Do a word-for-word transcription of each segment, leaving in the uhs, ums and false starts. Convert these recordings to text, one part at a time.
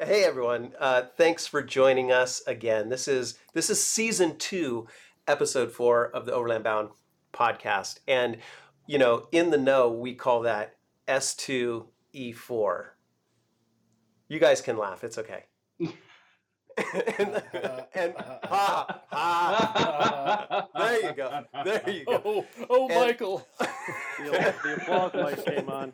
Hey, hey everyone. Uh, thanks for joining us again. This is this is season two, episode four of the Overland Bound podcast. And you know, in the know, we call that S two E four. You guys can laugh, it's okay. and and ha, ha, there you go. There you go. Oh, oh and, Michael. the, the applause light came on.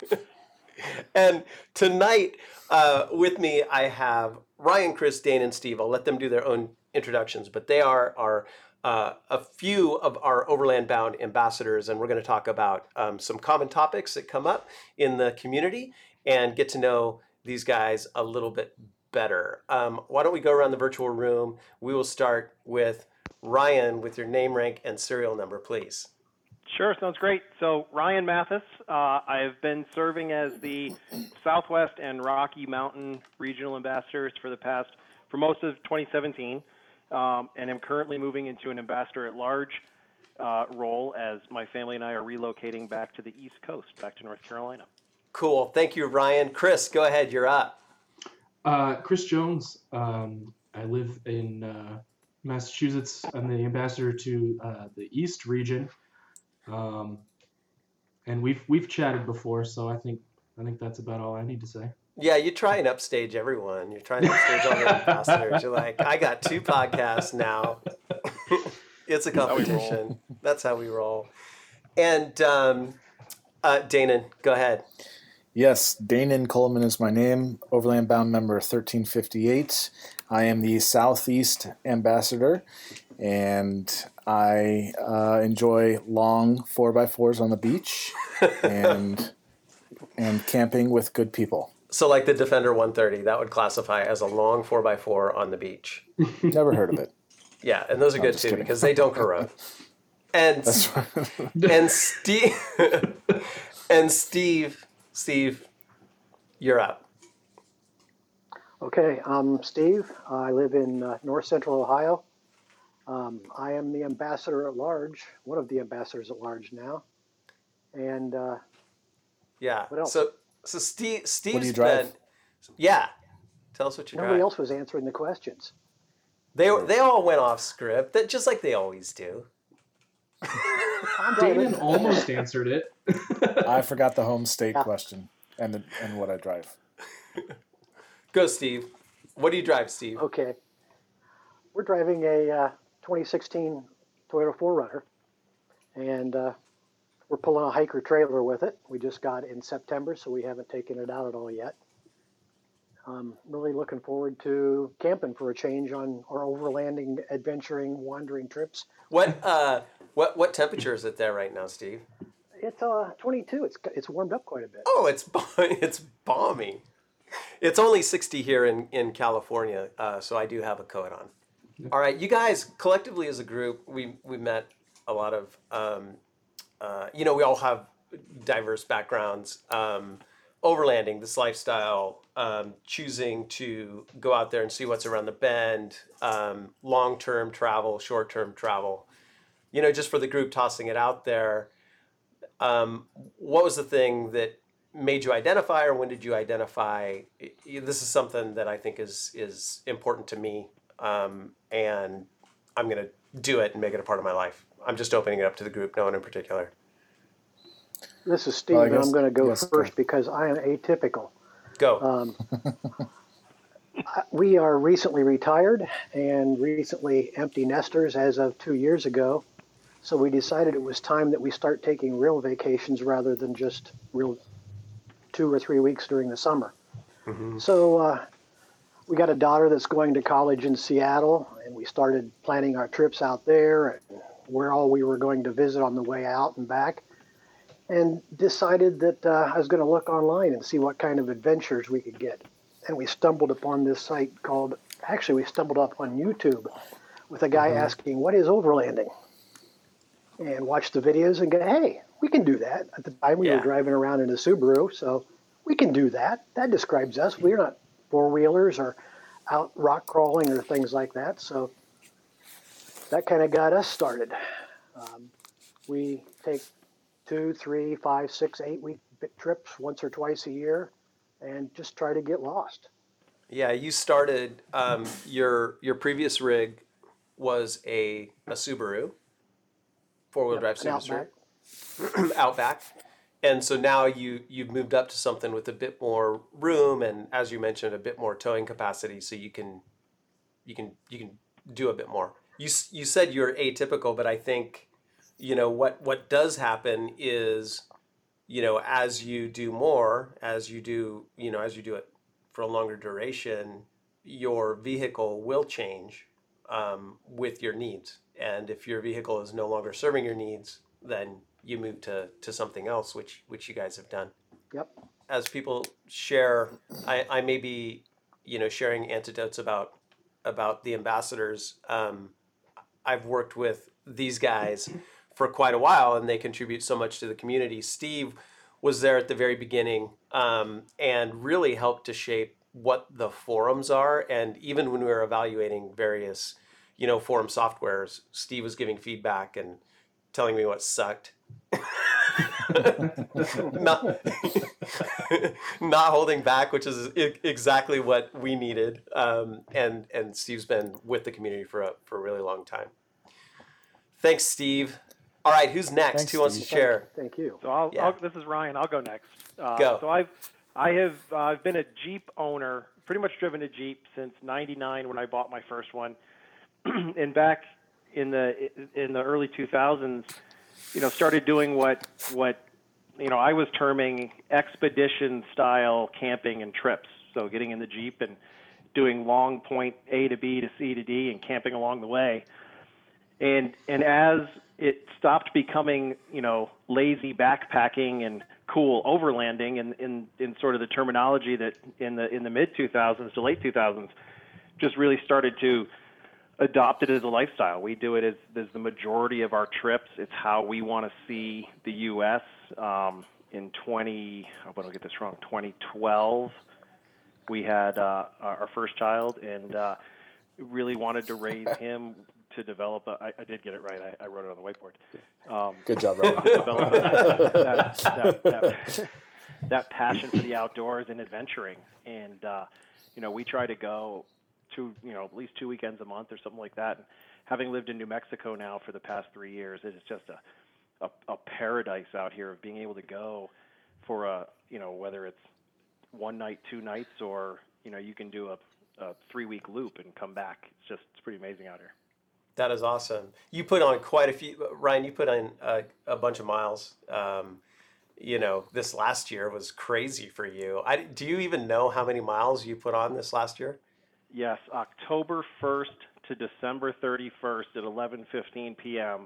And tonight uh, with me, I have Ryan, Chris, Danan, and Steve. I'll let them do their own introductions, but they are, are uh, a few of our Overland Bound ambassadors, and we're going to talk about um, some common topics that come up in the community and get to know these guys a little bit better. Um, why don't we go around the virtual room? We will start with Ryan with your name, rank, and serial number, please. Sure, sounds great. So, Ryan Mathis, uh, I've been serving as the Southwest and Rocky Mountain Regional Ambassadors for the past, for most of twenty seventeen, um, and I'm currently moving into an Ambassador-at-Large uh, role as my family and I are relocating back to the East Coast, back to North Carolina. Cool. Thank you, Ryan. Chris, go ahead. You're up. Uh, Chris Jones. Um, I live in uh, Massachusetts. I'm the Ambassador to uh, the East region. Um, and we've we've chatted before, so I think I think that's about all I need to say. Yeah, you try and upstage everyone. You're trying to upstage all the ambassadors. You're like, I got two podcasts now. It's a competition. That's how we roll. And um, uh, Danan, go ahead. Yes, Danan Coleman is my name. Overland Bound member thirteen fifty-eight. I am the Southeast Ambassador, and I uh, enjoy long four by fours on the beach and and camping with good people. So like the Defender one thirty, that would classify as a long four by four on the beach. Never heard of it. Yeah, and those are no, good, too, kidding. Because they don't corrode. And, and Steve, and Steve, Steve, you're up. Okay, I'm Steve. I live in uh, north central Ohio. Um, I am the ambassador at large, one of the ambassadors at large now, and uh, yeah. What else? So, so Steve, Steve's what do you drive? Been, yeah. Tell us what you. Nobody drive. else was answering the questions. They they all went off script, that just like they always do. Danan almost answered it. I forgot the home state yeah. question and the, and what I drive. Go, Steve. What do you drive, Steve? Okay. We're driving a uh, twenty sixteen Toyota four runner, and uh, we're pulling a Hiker trailer with it. We just got it in September, so we haven't taken it out at all yet. Um, really looking forward to camping for a change on our overlanding, adventuring, wandering trips. What uh, what what temperature is it there right now, Steve? It's uh twenty-two. It's it's warmed up quite a bit. Oh, it's it's balmy. It's only sixty here in in California, uh, so I do have a coat on. All right, you guys, collectively as a group, we we met a lot of, um, uh, you know, we all have diverse backgrounds. Um, overlanding, this lifestyle, um, choosing to go out there and see what's around the bend, um, long-term travel, short-term travel. You know, just for the group tossing it out there, um, what was the thing that made you identify, or when did you identify? This is something that I think is is important to me. Um, and I'm going to do it and make it a part of my life. I'm just opening it up to the group, no one in particular. This is Steve, uh, guess, and I'm going to go yes, first because I am atypical. Go. Um, I, we are recently retired and recently empty nesters as of two years ago. So we decided it was time that we start taking real vacations rather than just real two or three weeks during the summer. Mm-hmm. So, uh, we got a daughter that's going to college in Seattle, and we started planning our trips out there and where all we were going to visit on the way out and back, and decided that uh, I was going to look online and see what kind of adventures we could get. And we stumbled upon this site called, actually we stumbled up on YouTube with a guy mm-hmm. asking, what is overlanding? And watched the videos and go, hey, we can do that. At the time we yeah. were driving around in a Subaru, so we can do that. That describes us. We're not four-wheelers or out rock crawling or things like that. So that kind of got us started. Um, we take two, three, five, six, eight-week trips once or twice a year and just try to get lost. Yeah, you started, um, your your previous rig was a, a Subaru, four-wheel yep, drive Subaru Outback. Outback. And so now you, you've moved up to something with a bit more room and, as you mentioned, a bit more towing capacity, so you can you can, you can do a bit more. You you said you're atypical, but I think, you know, what, what does happen is, you know, as you do more, as you do, you know, as you do it for a longer duration, your vehicle will change um, with your needs. And if your vehicle is no longer serving your needs, then you move to, to something else, which which you guys have done. Yep. As people share, I, I may be, you know, sharing anecdotes about about the ambassadors. Um, I've worked with these guys for quite a while, and they contribute so much to the community. Steve was there at the very beginning, um, and really helped to shape what the forums are. And even when we were evaluating various, you know, forum softwares, Steve was giving feedback and telling me what sucked. not, not holding back, which is exactly what we needed. Um, and and Steve's been with the community for a, for a really long time. Thanks, Steve. All right, who's next? Thanks, Who wants Steve. to share? Thank, thank you. So I'll, yeah. I'll, this is Ryan. I'll go next. Uh, go. So I've I have uh, I've been a Jeep owner, pretty much driven a Jeep since ninety-nine when I bought my first one, and back in the in the early two thousands. You know, started doing what, what, you know, I was terming expedition-style camping and trips. So getting in the Jeep and doing long point A to B to C to D and camping along the way. And and as it stopped becoming, you know, lazy backpacking and cool overlanding in, in, in sort of the terminology that in the in the mid two thousands to late two thousands, just really started to adopt it as a lifestyle. We do it as, as the majority of our trips. It's how we want to see the U S Um, in twenty, I don't get this wrong, twenty twelve, we had uh, our first child, and uh, really wanted to raise him to develop. A, I, I did get it right. I, I wrote it on the whiteboard. Um, Good job, Robert. that, that, that, that passion for the outdoors and adventuring, and uh, you know, we try to go two, you know, at least two weekends a month or something like that. And having lived in New Mexico now for the past three years, it is just a, a, a paradise out here of being able to go for a, you know, whether it's one night, two nights, or, you know, you can do a, a three-week loop and come back. It's just, it's pretty amazing out here. That is awesome. You put on quite a few, Ryan, you put on a, a bunch of miles. Um, you know, this last year was crazy for you. I, do you even know how many miles you put on this last year? Yes, October first to December thirty-first at eleven fifteen p.m.,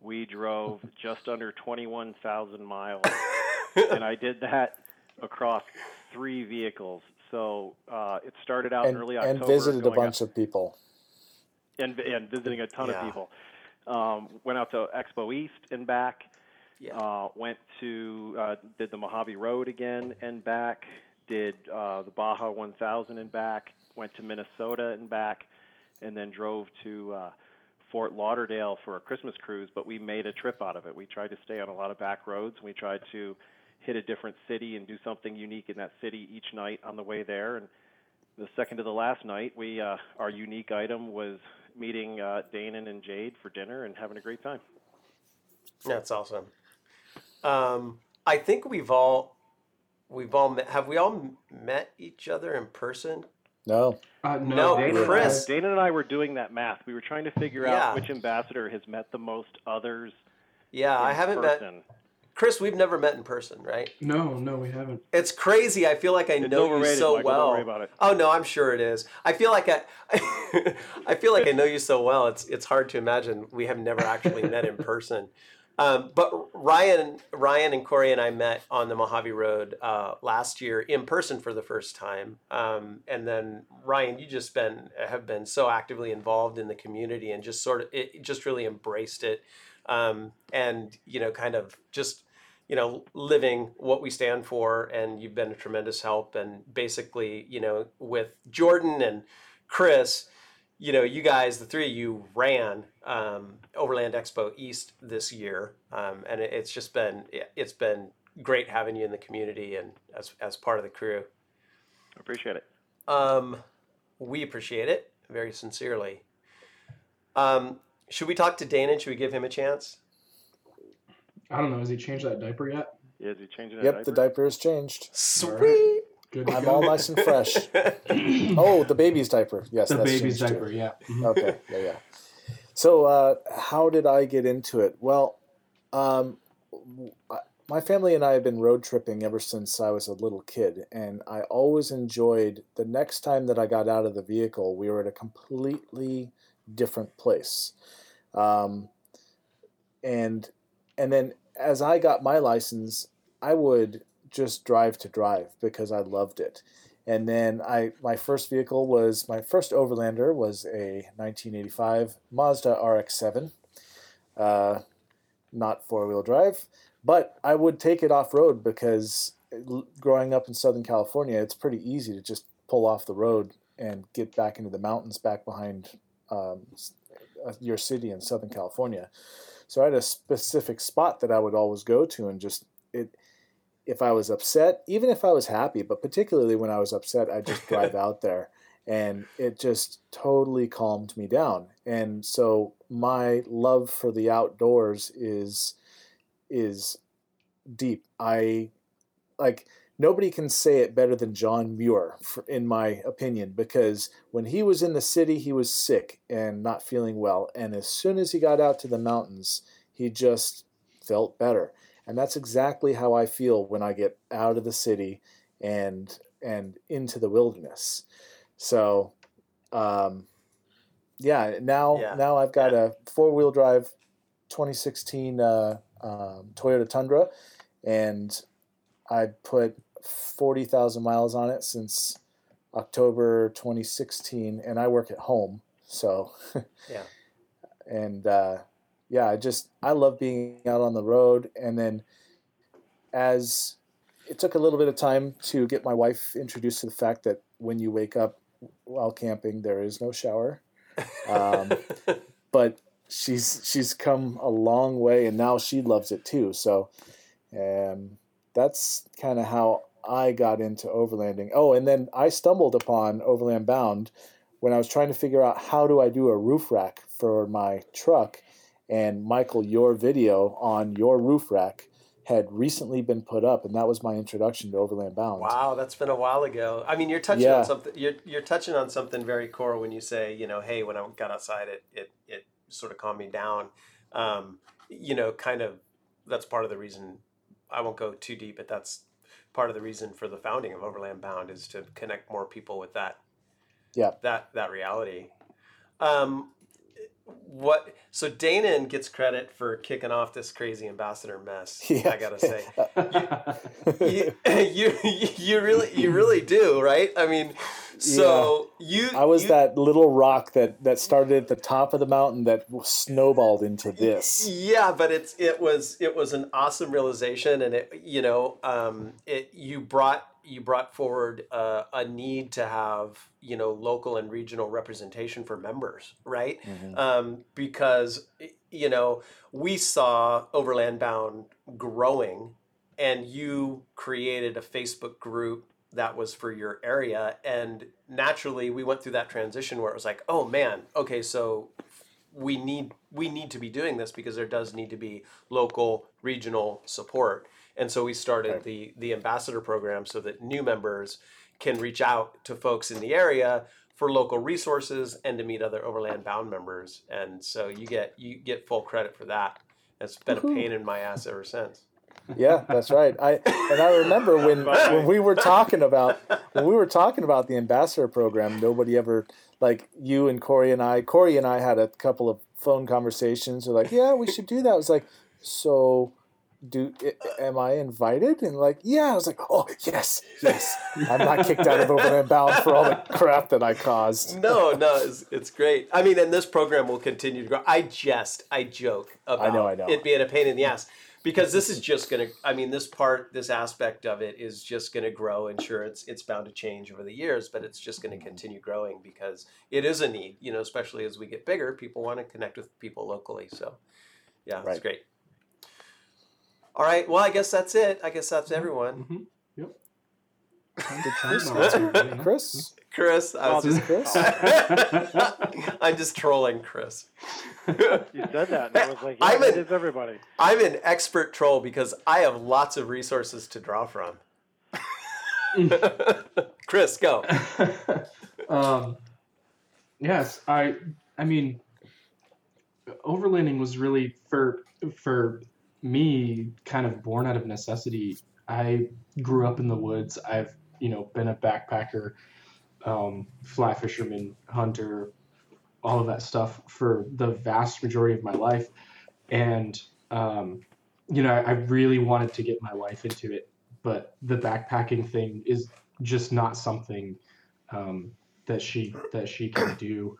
we drove just under twenty-one thousand miles, and I did that across three vehicles. So uh, it started out and, in early October. And visited a bunch up, of people. And, and visiting a ton yeah. of people. Um, went out to Expo East and back. Yeah. Uh, went to, uh, did the Mojave Road again and back. Did uh, the Baja one thousand and back. Went to Minnesota and back, and then drove to uh, Fort Lauderdale for a Christmas cruise, but we made a trip out of it. We tried to stay on a lot of back roads. We tried to hit a different city and do something unique in that city each night on the way there. And the second to the last night, we uh, our unique item was meeting uh, Danan and Jade for dinner and having a great time. That's awesome. Um, I think we've all, we've all met, have we all met each other in person? No. Uh, no, no Danan, Chris. Danan and I were doing that math. We were trying to figure yeah. out which ambassador has met the most others. Yeah, in I haven't person. met. Chris, we've never met in person, right? No, no, we haven't. It's crazy. I feel like I it's know you so Michael, well. Don't worry about it. Oh no, I'm sure it is. I feel like I, I feel like I know you so well. It's it's hard to imagine we have never actually met in person. Um, but Ryan, Ryan and Corey and I met on the Mojave Road uh, last year in person for the first time. Um, and then Ryan, you just been have been so actively involved in the community and just sort of it just really embraced it, um, and you know, kind of just you know living what we stand for. And you've been a tremendous help. And basically, you know, with Jordan and Chris, you know, you guys, the three of you ran um, Overland Expo East this year, um, and it, it's just been it's been great having you in the community and as as part of the crew. I appreciate it. Um, we appreciate it very sincerely. Um, should we talk to Danan? Should we give him a chance? I don't know. Has he changed that diaper yet? Yeah, is he changing that yep, diaper? Yep, the diaper is changed. Sweet. Right. Good I'm go. all nice and fresh. Oh, the baby's diaper. Yes, the that's baby's diaper, too. Yeah. Okay, yeah, yeah. So uh, how did I get into it? Well, um, my family and I have been road tripping ever since I was a little kid, and I always enjoyed the next time that I got out of the vehicle, we were at a completely different place. Um, and and then as I got my license, I would just drive to drive because I loved it. And then I, my first vehicle was, my first Overlander was a nineteen eighty-five Mazda R X seven, uh, not four-wheel drive, but I would take it off-road because growing up in Southern California, it's pretty easy to just pull off the road and get back into the mountains back behind um, your city in Southern California. So I had a specific spot that I would always go to and just, it. If I was upset, even if I was happy, but particularly when I was upset, I'd just drive out there and it just totally calmed me down. And so my love for the outdoors is, is deep. I like, nobody can say it better than John Muir for, in my opinion, because when he was in the city, he was sick and not feeling well. And as soon as he got out to the mountains, he just felt better. And that's exactly how I feel when I get out of the city and and into the wilderness. So, um, yeah, now yeah. now I've got yeah. a four-wheel drive twenty sixteen uh, um, Toyota Tundra, and I put forty thousand miles on it since October twenty sixteen, and I work at home. So, yeah, and... Uh, Yeah, I just, I love being out on the road. And then as it took a little bit of time to get my wife introduced to the fact that when you wake up while camping, there is no shower. Um, but she's she's come a long way and now she loves it too. So um, that's kind of how I got into overlanding. Oh, and then I stumbled upon Overland Bound when I was trying to figure out how do I do a roof rack for my truck. And Michael, your video on your roof rack had recently been put up, and that was my introduction to Overland Bound. Wow, that's been a while ago. I mean, you're touching yeah. on something. You're you're touching on something very core when you say, you know, hey, when I got outside, it it it sort of calmed me down. Um, you know, kind of. That's part of the reason. I won't go too deep, but that's part of the reason for the founding of Overland Bound is to connect more people with that. Yeah. That that reality. Um, What so Danan gets credit for kicking off this crazy ambassador mess. Yeah. I gotta say, you, you, you you really you really do, right? I mean, so yeah. you I was you, that little rock that, that started at the top of the mountain that snowballed into this. Yeah, but it's it was it was an awesome realization, and it you know um, it you brought you brought forward uh, a need to have. You know, local and regional representation for members, right? Mm-hmm. Um, because, you know, we saw Overland Bound growing and you created a Facebook group that was for your area. And naturally we went through that transition where it was like, oh man, okay, so we need, we need to be doing this because there does need to be local, regional support. And so we started right. the, the ambassador program so that new members can reach out to folks in the area for local resources and to meet other Overland Bound members. And so you get you get full credit for that. It's been Woo-hoo. a pain in my ass ever since. Yeah, that's right. I and I remember when when we were talking about when we were talking about the ambassador program, nobody ever like you and Corey and I, Corey and I had a couple of phone conversations. We're like, yeah, we should do that. It was like, so Do am I invited? And like, yeah, I was like, oh yes, yes, I'm not kicked out of Overland Bound for all the crap that I caused. No, no, it's, it's great. I mean, and this program will continue to grow. I jest, I joke about I know, I know. it being a pain in the ass because this is just gonna. I mean, this part, this aspect of it is just gonna grow. And sure, it's it's bound to change over the years, but it's just gonna continue growing because it is a need. You know, especially as we get bigger, people want to connect with people locally. So, yeah, right. It's great. All right. Well, I guess that's it. I guess that's everyone. Mm-hmm. Yep. Chris? Chris? I was just, Chris? I'm just trolling Chris. You said that, and I was like, yeah, I'm an, it is everybody. I'm an expert troll because I have lots of resources to draw from. Chris, go. um, yes, I. I mean, overlanding was really for for me kind of born out of necessity. I grew up in the woods. I've you know been a backpacker, um, fly fisherman, hunter, all of that stuff for the vast majority of my life, and um, you know I, I really wanted to get my wife into it. But the backpacking thing is just not something um, that she that she can do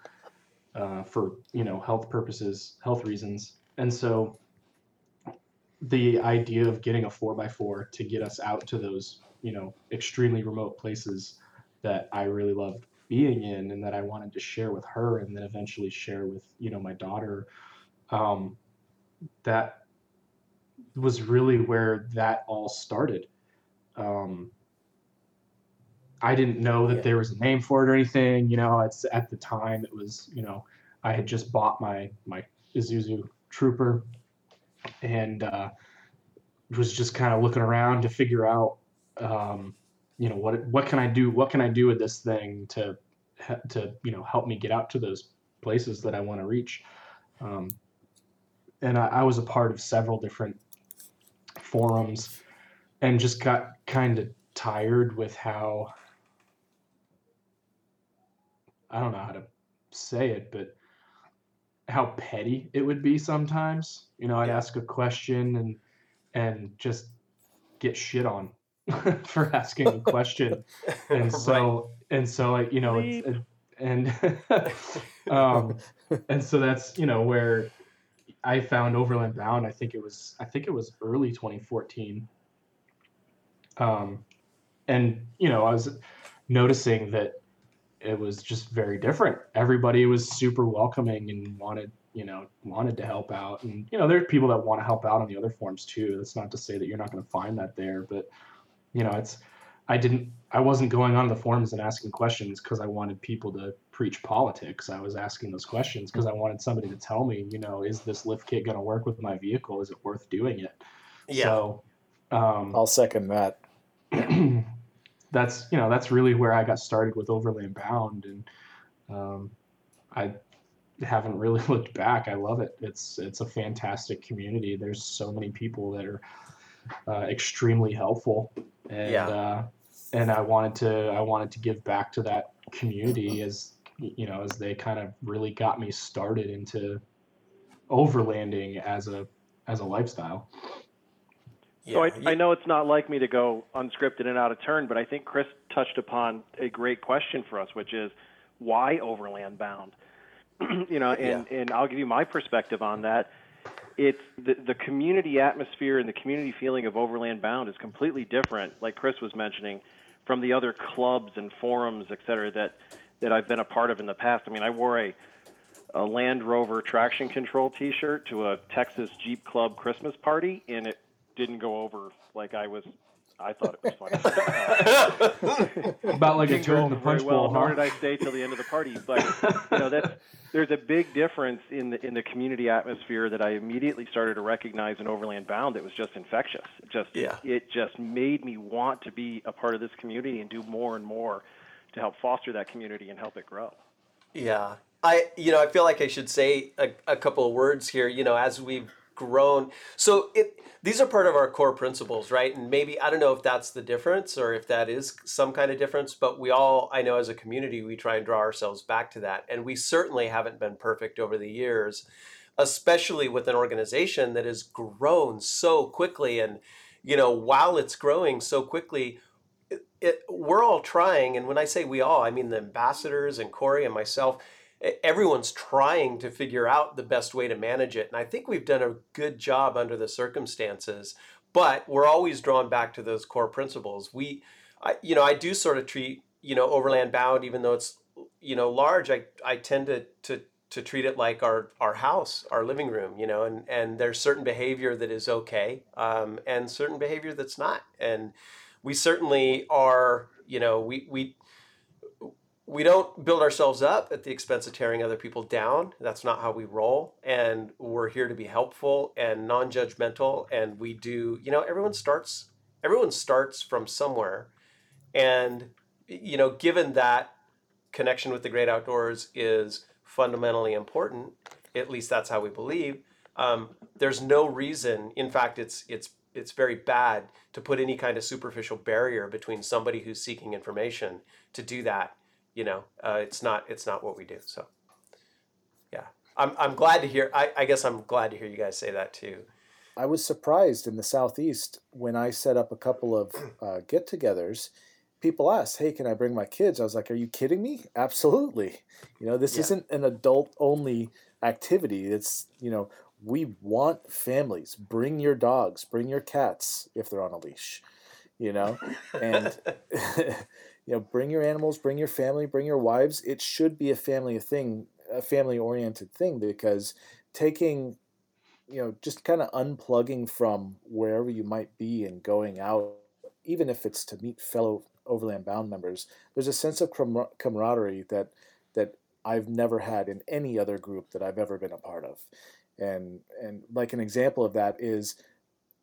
uh, for you know health purposes, health reasons. And so the idea of getting a four by four to get us out to those you know extremely remote places that I really loved being in and that I wanted to share with her and then eventually share with you know my daughter, um, that was really where that all started. Um, I didn't know that yeah. there was a name for it or anything, you know, it's at the time it was, you know, I had just bought my, my Isuzu Trooper and, uh, was just kind of looking around to figure out, um, you know, what, what can I do? What can I do with this thing to, to, you know, help me get out to those places that I want to reach. Um, and I, I was a part of several different forums and just got kind of tired with how, I don't know how to say it, but how petty it would be sometimes. You know, I'd ask a question and and just get shit on for asking a question. And so, right. and so, like, you know, it's, it, and um, and so that's, you know, where I found Overland Bound. I think it was, I think it was early twenty fourteen. Um, and, you know, I was noticing that it was just very different. Everybody was super welcoming and wanted, you know, wanted to help out. And, you know, there are people that want to help out on the other forums too. That's not to say that you're not going to find that there, but, you know, it's, I didn't, I wasn't going on the forums and asking questions because I wanted people to preach politics. I was asking those questions because I wanted somebody to tell me, you know, is this lift kit going to work with my vehicle? Is it worth doing it? Yeah. So, um, I'll second that. That's, you know, that's really where I got started with Overland Bound, and um, I haven't really looked back. I love it. It's it's a fantastic community. There's so many people that are uh, extremely helpful, and yeah. uh, and I wanted to I wanted to give back to that community as you know as they kind of really got me started into overlanding as a as a lifestyle. Yeah, so I, yeah. I know it's not like me to go unscripted and out of turn, but I think Chris touched upon a great question for us, which is why Overland Bound? you know, and, yeah. and I'll give you my perspective on that. It's the, the community atmosphere and the community feeling of Overland Bound is completely different, like Chris was mentioning, from the other clubs and forums, et cetera, that, that I've been a part of in the past. I mean, I wore a, a Land Rover traction control T-shirt to a Texas Jeep Club Christmas party, and it didn't go over like I was. I thought it was funny. About like a turn in the punch bowl. Well, huh? Nor did I stay till the end of the party. But you know, that's there's a big difference in the in the community atmosphere that I immediately started to recognize in Overland Bound. That was just infectious. It just yeah. it just made me want to be a part of this community and do more and more to help foster that community and help it grow. Yeah, I you know I feel like I should say a, a couple of words here. You know, as we've grown. So it, these are part of our core principles, right? And maybe, I don't know if that's the difference or if that is some kind of difference, but we all, I know as a community, we try and draw ourselves back to that. And we certainly haven't been perfect over the years, especially with an organization that has grown so quickly. And, you know, while it's growing so quickly, it, it, we're all trying. And when I say we all, I mean the ambassadors and Corey and myself. Everyone's trying to figure out the best way to manage it. And I think we've done a good job under the circumstances, but we're always drawn back to those core principles. We, I, you know, I do sort of treat, you know, Overland Bound, even though it's, you know, large, I, I tend to, to, to treat it like our, our house, our living room, you know, and, and there's certain behavior that is okay. Um, and certain behavior that's not. And we certainly are, you know, we we we don't build ourselves up at the expense of tearing other people down. That's not how we roll. And we're here to be helpful and non-judgmental. And we do, you know, everyone starts everyone starts from somewhere. And, you know, given that connection with the great outdoors is fundamentally important, at least that's how we believe, um, there's no reason, in fact, it's it's it's very bad to put any kind of superficial barrier between somebody who's seeking information to do that. You know, uh, it's not it's not what we do. So, yeah, I'm I'm glad to hear. I, I guess I'm glad to hear you guys say that too. I was surprised in the Southeast when I set up a couple of uh, get-togethers. People asked, "Hey, can I bring my kids?" I was like, "Are you kidding me? Absolutely!" You know, this yeah. isn't an adult-only activity. It's, you know, we want families. Bring your dogs. Bring your cats if they're on a leash. You know, and. You know, bring your animals, bring your family, bring your wives. It should be a family thing, a family-oriented thing, because taking, you know, just kind of unplugging from wherever you might be and going out, even if it's to meet fellow Overland Bound members, there's a sense of camar- camaraderie that that I've never had in any other group that I've ever been a part of. And and like an example of that is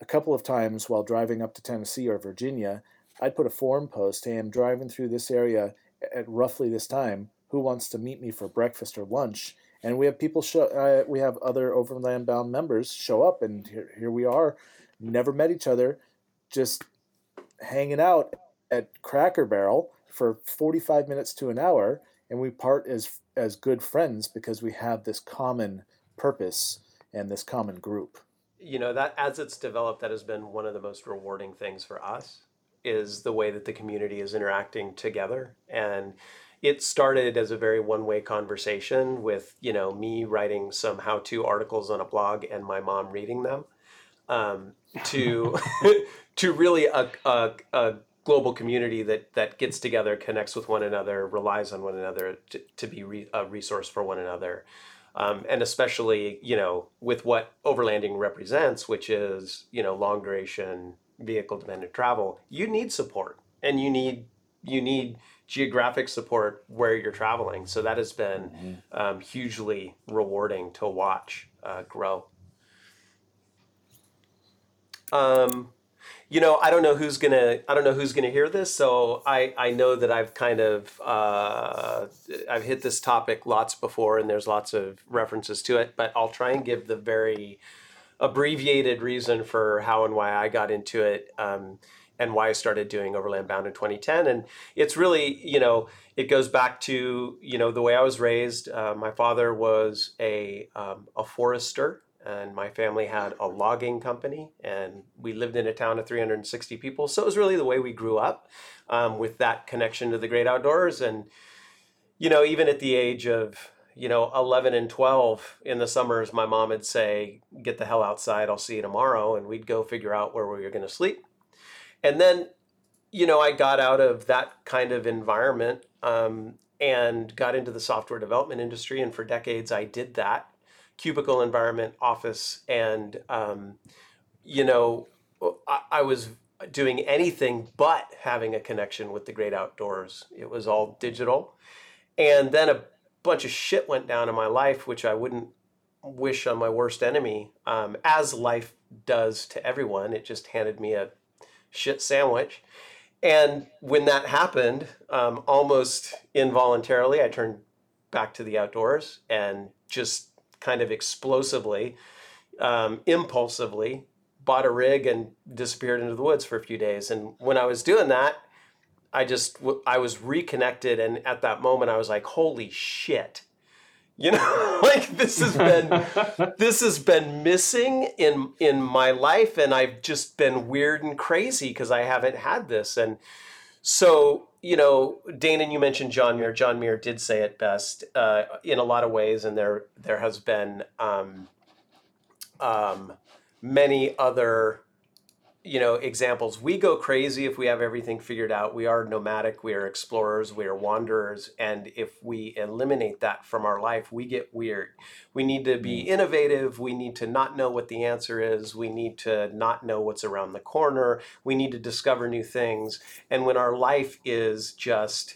a couple of times while driving up to Tennessee or Virginia, I'd put a forum post, hey, I'm driving through this area at roughly this time. Who wants to meet me for breakfast or lunch? And we have people show, uh, we have other Overland Bound members show up, and here, here we are, never met each other, just hanging out at Cracker Barrel for forty-five minutes to an hour, and we part as as good friends because we have this common purpose and this common group. You know, that as it's developed, that has been one of the most rewarding things for us, is the way that the community is interacting together. And it started as a very one-way conversation with, you know, me writing some how-to articles on a blog and my mom reading them, um, to to really a, a, a global community that that gets together, connects with one another, relies on one another to, to be re, a resource for one another. Um, and especially, you know, with what overlanding represents, which is, you know, long-duration vehicle-dependent travel, you need support, and you need you need geographic support where you're traveling. So that has been mm-hmm. um, hugely rewarding to watch uh, grow. Um, you know, I don't know who's gonna I don't know who's gonna hear this. So I I know that I've kind of uh, I've hit this topic lots before, and there's lots of references to it. But I'll try and give the very abbreviated reason for how and why I got into it, um, and why I started doing Overland Bound in twenty ten. And it's really, you know, it goes back to, you know, the way I was raised. Uh, my father was a, um, a forester, and my family had a logging company, and we lived in a town of three hundred sixty people. So it was really the way we grew up, um, with that connection to the great outdoors. And, you know, even at the age of, you know, eleven and twelve in the summers, my mom would say, get the hell outside, I'll see you tomorrow. And we'd go figure out where we were going to sleep. And then, you know, I got out of that kind of environment, um, and got into the software development industry. And for decades, I did that cubicle environment, office. And, um, you know, I, I was doing anything but having a connection with the great outdoors. It was all digital. And then a bunch of shit went down in my life, which I wouldn't wish on my worst enemy, um, as life does to everyone. It just handed me a shit sandwich. And when that happened, um, almost involuntarily, I turned back to the outdoors, and just kind of explosively, um, impulsively bought a rig and disappeared into the woods for a few days. And when I was doing that, I just, I was reconnected. And at that moment I was like, holy shit, you know, like this has been, this has been missing in, in my life. And I've just been weird and crazy because I haven't had this. And so, you know, Danan, you mentioned John Muir. John Muir did say it best, uh, in a lot of ways. And there, there has been, um, um, many other you know, examples. We go crazy if we have everything figured out. We are nomadic, we are explorers, we are wanderers, and if we eliminate that from our life, we get weird. We need to be innovative, we need to not know what the answer is, we need to not know what's around the corner, we need to discover new things. And when our life is just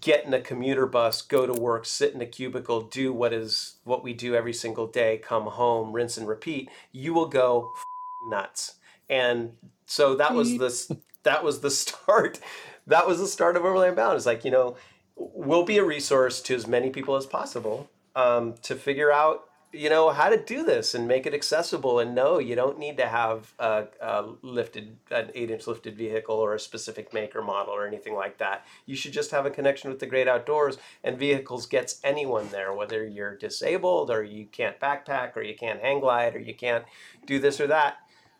get in a commuter bus, go to work, sit in a cubicle, do what is what we do every single day, come home, rinse and repeat, you will go f- nuts. And so that was the that was the start. That was the start of Overland Bound. It's like, you know, we'll be a resource to as many people as possible um, to figure out, you know, how to do this and make it accessible. And no, you don't need to have a, a lifted, an eight-inch lifted vehicle or a specific make or model or anything like that. You should just have a connection with the great outdoors, and vehicles gets anyone there, whether you're disabled or you can't backpack or you can't hang glide or you can't do this or that.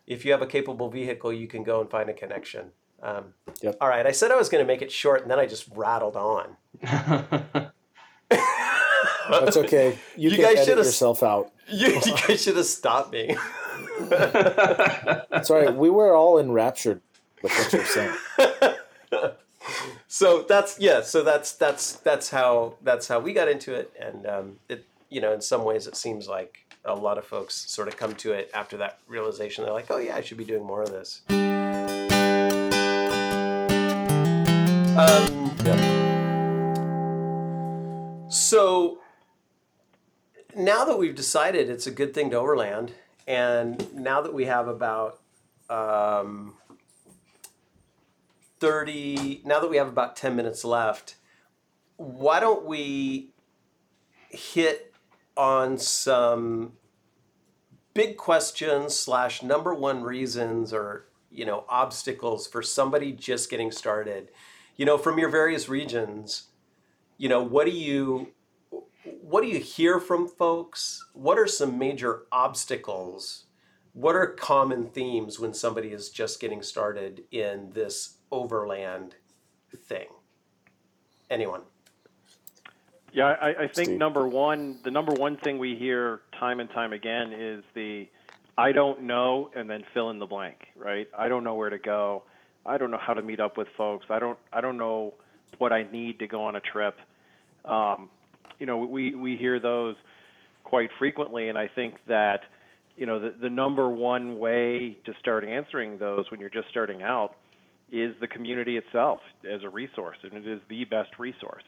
If you have a capable vehicle, you can go and find a connection. Um, yep. All right. I said I was going to make it short, and then I just rattled on. That's okay. You, you can guys edit yourself out. You, you guys should have stopped me. That's all right. We were all enraptured with what you're saying. So that's yeah. So that's that's that's how that's how we got into it, and um, it you know in some ways it seems like a lot of folks sort of come to it after that realization. They're like, oh yeah, I should be doing more of this. Um, yeah. So now that we've decided it's a good thing to overland, and now that we have about um, thirty, now that we have about ten minutes left, why don't we hit on some big questions slash number one reasons or, you know, obstacles for somebody just getting started, you know, from your various regions. You know, what do you, what do you hear from folks? What are some major obstacles? What are common themes when somebody is just getting started in this overland thing? Anyone? Yeah, I, I think Steve. number one, the number one thing we hear time and time again is the, I don't know, and then fill in the blank, right? I don't know where to go. I don't know how to meet up with folks. I don't, I don't know what I need to go on a trip. Um, you know, we, we hear those quite frequently, and I think that, you know, the, the number one way to start answering those when you're just starting out is the community itself as a resource, and it is the best resource.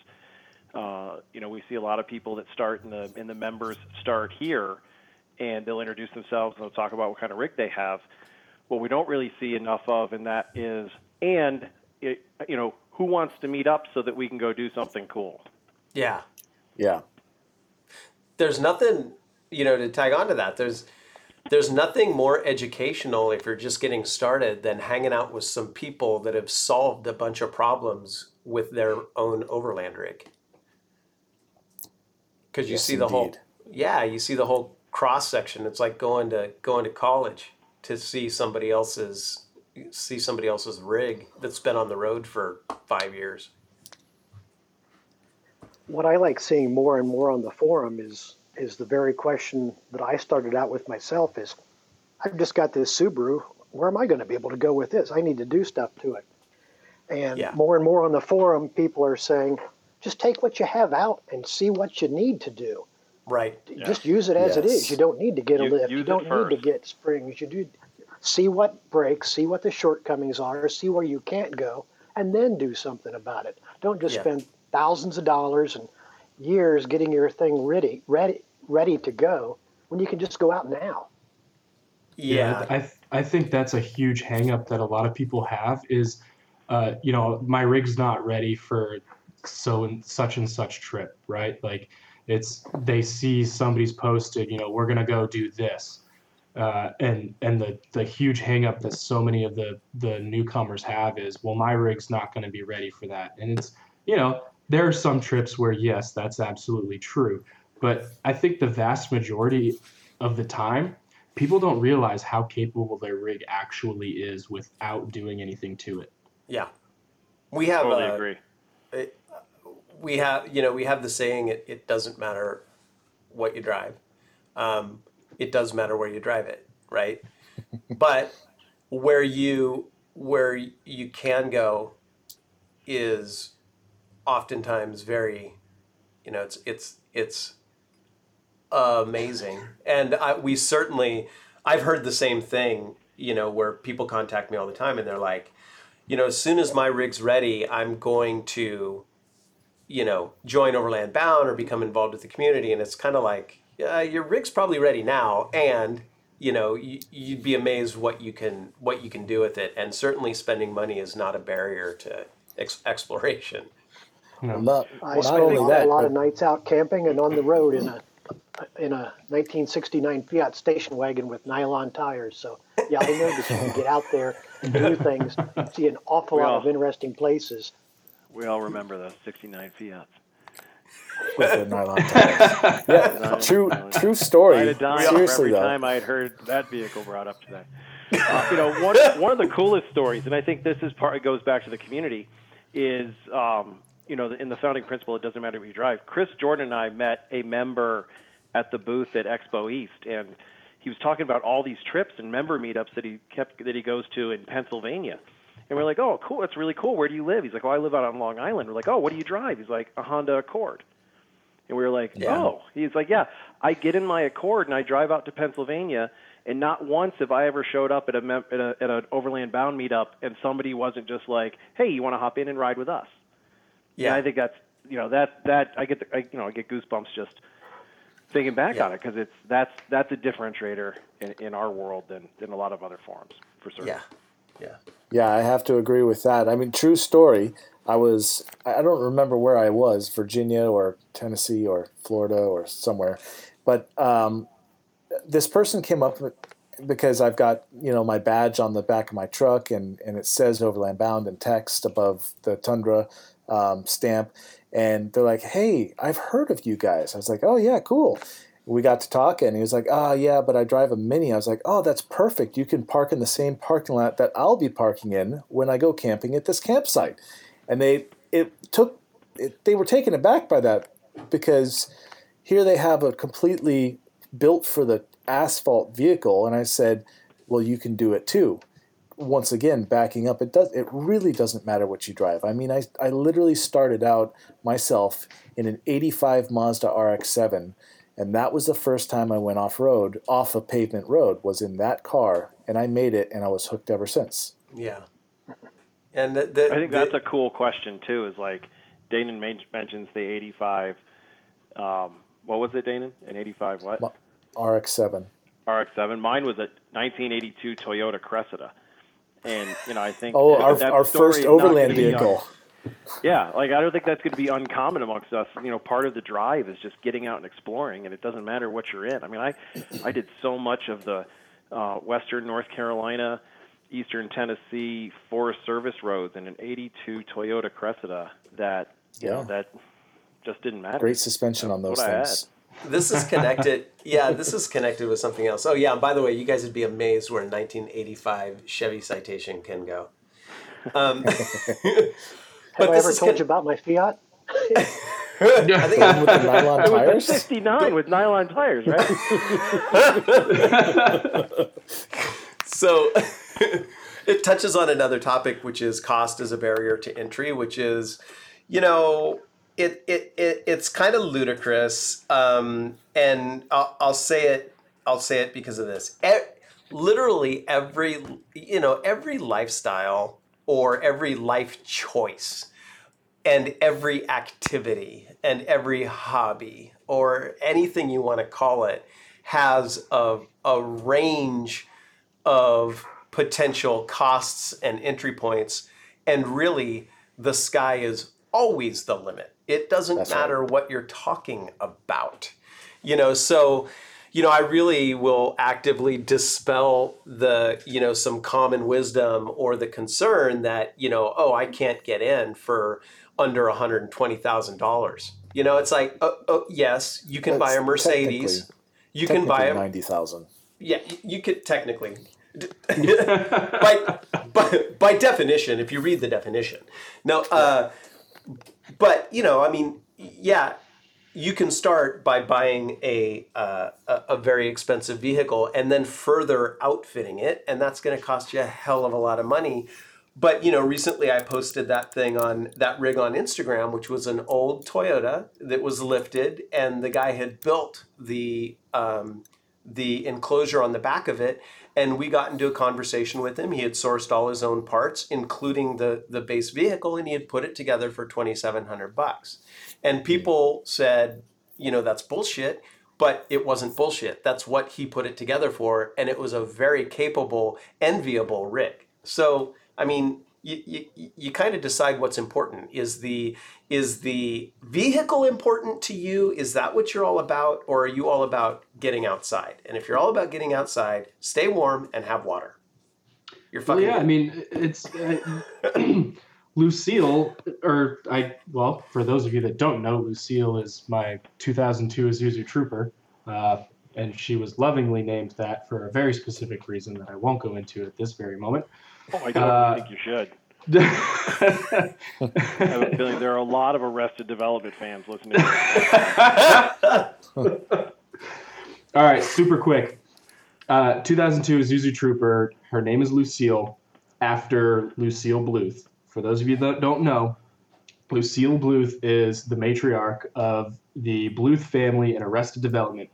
Uh, you know, we see a lot of people that start in the in the members start here, and they'll introduce themselves and they'll talk about what kind of rig they have. What we don't really see enough of, and that is, and it, you know, who wants to meet up so that we can go do something cool? Yeah, yeah. There's nothing, you know, to tag onto that. There's there's nothing more educational if you're just getting started than hanging out with some people that have solved a bunch of problems with their own overland rig. Because you yes, see the indeed. whole, yeah, you see the whole cross section. It's like going to going to college to see somebody else's see somebody else's rig that's been on the road for five years. What I like seeing more and more on the forum is is the very question that I started out with myself is, I've just got this Subaru. Where am I going to be able to go with this? I need to do stuff to it. And yeah. more and more on the forum, people are saying, just take what you have out and see what you need to do. Right. Yeah. Just use it as yes. it is. You don't need to get a lift. You don't need to get springs. You do see what breaks, see what the shortcomings are, see where you can't go, and then do something about it. Don't just yeah. spend thousands of dollars and years getting your thing ready, ready, ready to go when you can just go out now. Yeah, yeah I th- I think that's a huge hang-up that a lot of people have is, uh, you know, my rig's not ready for so and such and such trip, right? Like it's, they see somebody's posted, you know, we're going to go do this. Uh, and, and the, the huge hang up that so many of the, the newcomers have is, well, my rig's not going to be ready for that. And it's, you know, there are some trips where yes, that's absolutely true. But I think the vast majority of the time, people don't realize how capable their rig actually is without doing anything to it. Yeah. We have, totally uh, agree. It, we have, you know, we have the saying, it, it doesn't matter what you drive. Um, it does matter where you drive it, right? But Where you where you can go is oftentimes very, you know, it's it's it's amazing. And I, we certainly, I've heard the same thing, you know, where people contact me all the time and they're like, you know, as soon as my rig's ready, I'm going to, you know, join Overland Bound or become involved with the community. And it's kind of like, yeah, your rig's probably ready now, and you know, you, you'd be amazed what you can what you can do with it. And certainly, spending money is not a barrier to ex- exploration. No. Well, I spent a lot, that, a lot but... of nights out camping and on the road in a in a nineteen sixty-nine Fiat station wagon with nylon tires. So yeah, I know that you can get out there and do things, see an awful we lot all, of interesting places. We all remember those sixty-nine Fiats. With the nylon tires. Yeah, nylon, true, nylon. True story. I'd have died seriously, every though. Time I'd heard that vehicle brought up today. Uh, you know, one one of the coolest stories, and I think this is part. It goes back to the community. Is um, you know, in the founding principle, it doesn't matter what you drive. Chris Jordan and I met a member at the booth at Expo East, and he was talking about all these trips and member meetups that he kept that he goes to in Pennsylvania. And we're like, oh, cool, that's really cool. Where do you live? He's like, oh, I live out on Long Island. We're like, oh, what do you drive? He's like, a Honda Accord. And we were like, yeah. oh. He's like, yeah, I get in my Accord and I drive out to Pennsylvania, and not once have I ever showed up at a mem- at a at an Overland Bound meetup and somebody wasn't just like, hey, you want to hop in and ride with us? Yeah, and I think that's, you know, that that I get the, I, you know I get goosebumps just thinking back yeah. on it, because it's that's that's a differentiator in, in our world than than a lot of other forums for certain. Yeah. Yeah. Yeah, I have to agree with that. I mean, true story. I was, I don't remember where I was, Virginia or Tennessee or Florida or somewhere, but um, this person came up with, because I've got, you know, my badge on the back of my truck, and, and it says Overland Bound in text above the Tundra um, stamp, and they're like, hey, I've heard of you guys. I was like, oh yeah, cool. We got to talk, and he was like, oh, yeah, but I drive a Mini. I was like, oh, that's perfect. You can park in the same parking lot that I'll be parking in when I go camping at this campsite. And they it took it, they were taken aback by that, because here they have a completely built for the asphalt vehicle. And I said, well, you can do it too. Once again, backing up, it does. It really doesn't matter what you drive. I mean, I, I literally started out myself in an eighty-five Mazda R X seven. And that was the first time I went off-road, off a pavement road, was in that car. And I made it, and I was hooked ever since. Yeah. And the, the, I think the, that's a cool question, too, is like Danan mentions the eighty-five. Um, what was it, Danan? An eighty-five what? R X seven. R X seven. Mine was a nineteen eighty-two Toyota Cressida. And, you know, I think... oh, our, our first Overland vehicle. Yeah, like I don't think that's going to be uncommon amongst us. You know, part of the drive is just getting out and exploring, and it doesn't matter what you're in. I mean, I, I did so much of the uh, western North Carolina, eastern Tennessee Forest Service roads in an eighty-two Toyota Cressida that, you yeah. know, that just didn't matter. Great suspension that's on those things. This is connected. Yeah, this is connected with something else. Oh, yeah, and by the way, you guys would be amazed where a nineteen eighty-five Chevy Citation can go. Um Have but I ever told con- you about my Fiat? I think I with the nylon tires. It was a sixty-nine with nylon tires, right? So it touches on another topic, which is cost as a barrier to entry, which is, you know, it it, it it's kind of ludicrous, um, and I'll, I'll say it. I'll say it because of this. E- literally every you know every lifestyle. Or every life choice and every activity and every hobby or anything you want to call it has a, a range of potential costs and entry points. And really, the sky is always the limit. It doesn't That's matter right. what you're talking about. You know, so... You know, I really will actively dispel the, you know, some common wisdom or the concern that, you know, oh, I can't get in for under one hundred twenty thousand dollars. You know, it's like, oh, oh yes, you can That's buy a Mercedes. You can buy a ninety thousand dollars. Yeah, you could technically. by, by, by definition, if you read the definition. No, uh, but, you know, I mean, yeah. you can start by buying a, uh, a a very expensive vehicle and then further outfitting it, and that's going to cost you a hell of a lot of money. But, you know, recently I posted that thing on that rig on Instagram, which was an old Toyota that was lifted, and the guy had built the um, the enclosure on the back of it. And we got into a conversation with him. He had sourced all his own parts, including the, the base vehicle, and he had put it together for twenty-seven hundred bucks. And people said, you know, that's bullshit, but it wasn't bullshit. That's what he put it together for, and it was a very capable, enviable rig. So, I mean, you you, you kind of decide what's important. Is the is the vehicle important to you? Is that what you're all about? Or are you all about getting outside? And if you're all about getting outside, stay warm and have water. You're fucking well, yeah, good. I mean, it's uh, Lucille, or I, well, for those of you that don't know, Lucille is my two thousand two Isuzu Trooper. Uh, and she was lovingly named that for a very specific reason that I won't go into at this very moment. Oh my God! Uh, I think you should. I have a feeling there are a lot of Arrested Development fans listening. All right, super quick. Uh, two thousand two Isuzu Trooper. Her name is Lucille, after Lucille Bluth. For those of you that don't know, Lucille Bluth is the matriarch of the Bluth family in Arrested Development,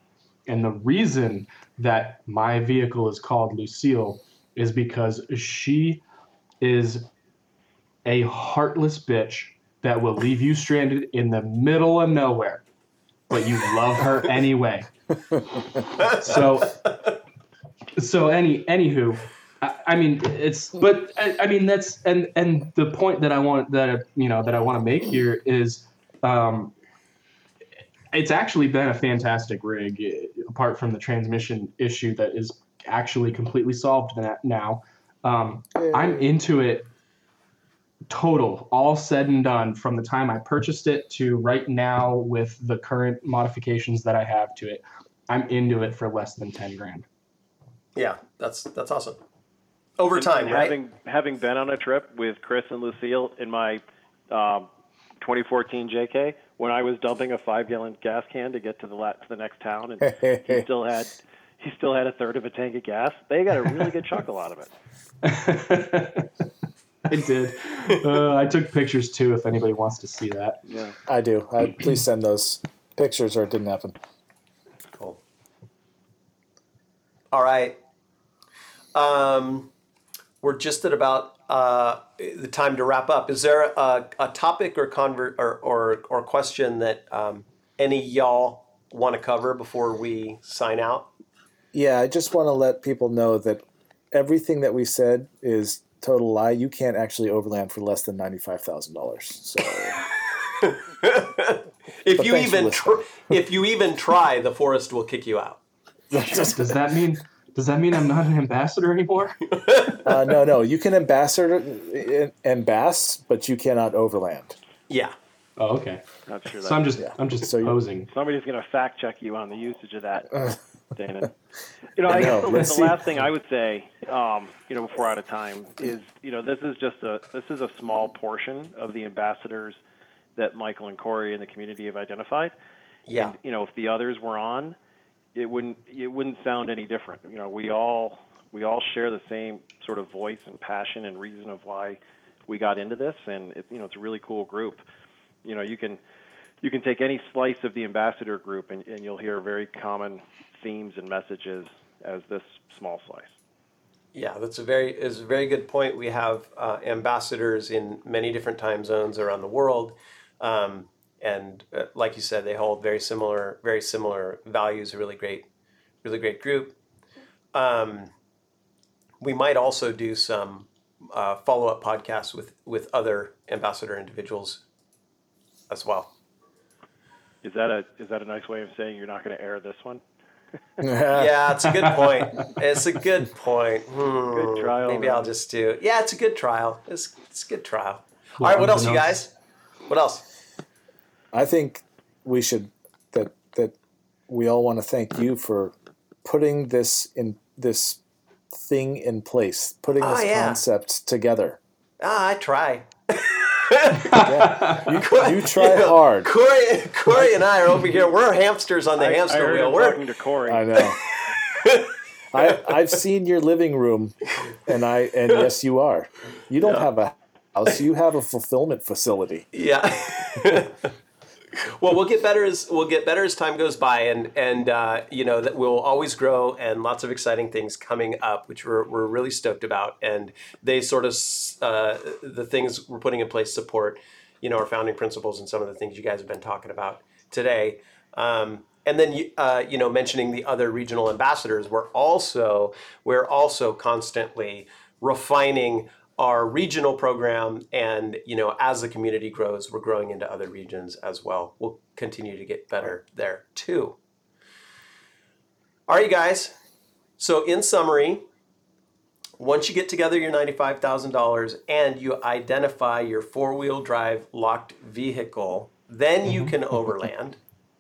and the reason that my vehicle is called Lucille is because she is a heartless bitch that will leave you stranded in the middle of nowhere, but you love her anyway. So, so any anywho, I, I mean it's, but I, I mean that's and and the point that I want that you know that I want to make here is, um, it's actually been a fantastic rig, apart from the transmission issue that is actually completely solved that now. Um, I'm into it total, all said and done, from the time I purchased it to right now with the current modifications that I have to it. I'm into it for less than ten grand. Yeah, that's that's awesome. Over time, and, and right? Having, having been on a trip with Chris and Lucille in my um, twenty fourteen J K, when I was dumping a five-gallon gas can to get to the la- to the next town, and he still had... He still had a third of a tank of gas. They got a really good chuckle out of it. I did. Uh, I took pictures, too, if anybody wants to see that. Yeah, I do. I, please send those pictures, or it didn't happen. Cool. All right. Um, we're just at about uh, the time to wrap up. Is there a, a topic or, conver- or, or, or question that um, any y'all want to cover before we sign out? Yeah, I just want to let people know that everything that we said is total lie. You can't actually overland for less than ninety-five thousand dollars. So, if you even tr- if you even try, the forest will kick you out. Does that mean does that mean I'm not an ambassador anymore? uh, no, no, you can ambassador ambass, but you cannot overland. Yeah. Oh, okay. Not sure that so I'm just yeah. I'm just so posing. Somebody's gonna fact check you on the usage of that. Danan. You know, I, I know. guess the, the last thing I would say, um, you know, before we're out of time, is you know this is just a this is a small portion of the ambassadors that Michael and Corey and the community have identified. Yeah. And, you know, if the others were on, it wouldn't it wouldn't sound any different. You know, we all we all share the same sort of voice and passion and reason of why we got into this, and it, you know, it's a really cool group. You know, you can you can take any slice of the ambassador group, and, and you'll hear very common themes and messages as this small slice. Yeah, that's a very is a very good point. We have uh, ambassadors in many different time zones around the world, um, and uh, like you said, they hold very similar very similar values. A really great, really great group. Um, we might also do some uh, follow up podcasts with with other ambassador individuals as well. Is that a is that a nice way of saying you're not going to air this one? Yeah, it's a good point. It's a good point. Hmm, good trial. Maybe man. I'll just do. Yeah, it's a good trial. It's it's a good trial. Well, all right, what else, you guys? What else? I think we should that that we all want to thank you for putting this in this thing in place, putting oh, this yeah. concept together. Ah, I try. yeah. you, Corey, you try you know, hard. Corey, Corey and I are over here. We're hamsters on the I, hamster I heard wheel. We're talking to Corey. I know. I, I've seen your living room, and I and yes, you are. You don't yeah. have a house. You have a fulfillment facility. Yeah. Well, we'll get better as we'll get better as time goes by, and and uh, you know that we'll always grow, and lots of exciting things coming up, which we're we're really stoked about. And they sort of uh, the things we're putting in place support, you know, our founding principles and some of the things you guys have been talking about today. Um, and then uh, you know, mentioning the other regional ambassadors, we're also we're also constantly refining our regional program, and you know, as the community grows, we're growing into other regions as well. We'll continue to get better there too. All right, you guys. So in summary, once you get together your ninety-five thousand dollars and you identify your four-wheel drive locked vehicle, then mm-hmm. you can overland.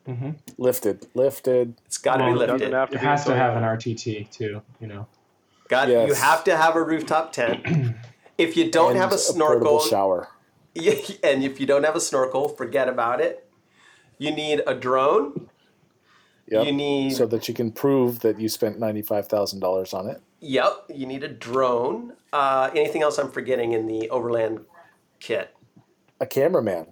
Mm-hmm. Lifted, lifted. It's got to well, be lifted. It, have to it be has to have an R T T too, you know. Got yes. You have to have a rooftop tent. If you don't and have a snorkel, a shower. And if you don't have a snorkel, forget about it. You need a drone. Yep. You need so that you can prove that you spent ninety-five thousand dollars on it. Yep. You need a drone. Uh, anything else I'm forgetting in the overland kit? A cameraman.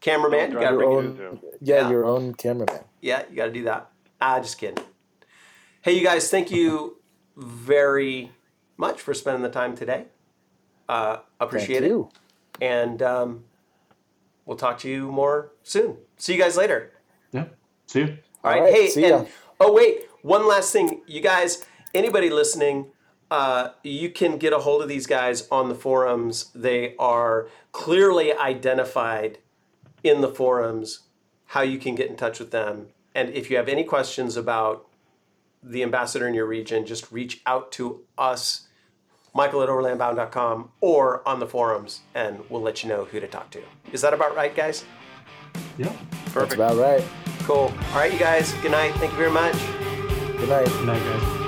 Cameraman. You got to bring own, you yeah, yeah, your own cameraman. Yeah, you got to do that. Ah, just kidding. Hey, you guys. Thank you very much for spending the time today. Uh, appreciate it. And um, we'll talk to you more soon. See you guys later. Yeah. See you. All right. All right. Hey, see and ya. Oh, wait, one last thing. You guys, anybody listening, uh, you can get a hold of these guys on the forums. They are clearly identified in the forums, how you can get in touch with them. And if you have any questions about the ambassador in your region, just reach out to us, Michael at overlandbound dot com, or on the forums, and we'll let you know who to talk to. Is that about right, guys? Yeah. Perfect. That's about right. Cool. All right, you guys. Good night. Thank you very much. Good night. Good night, guys.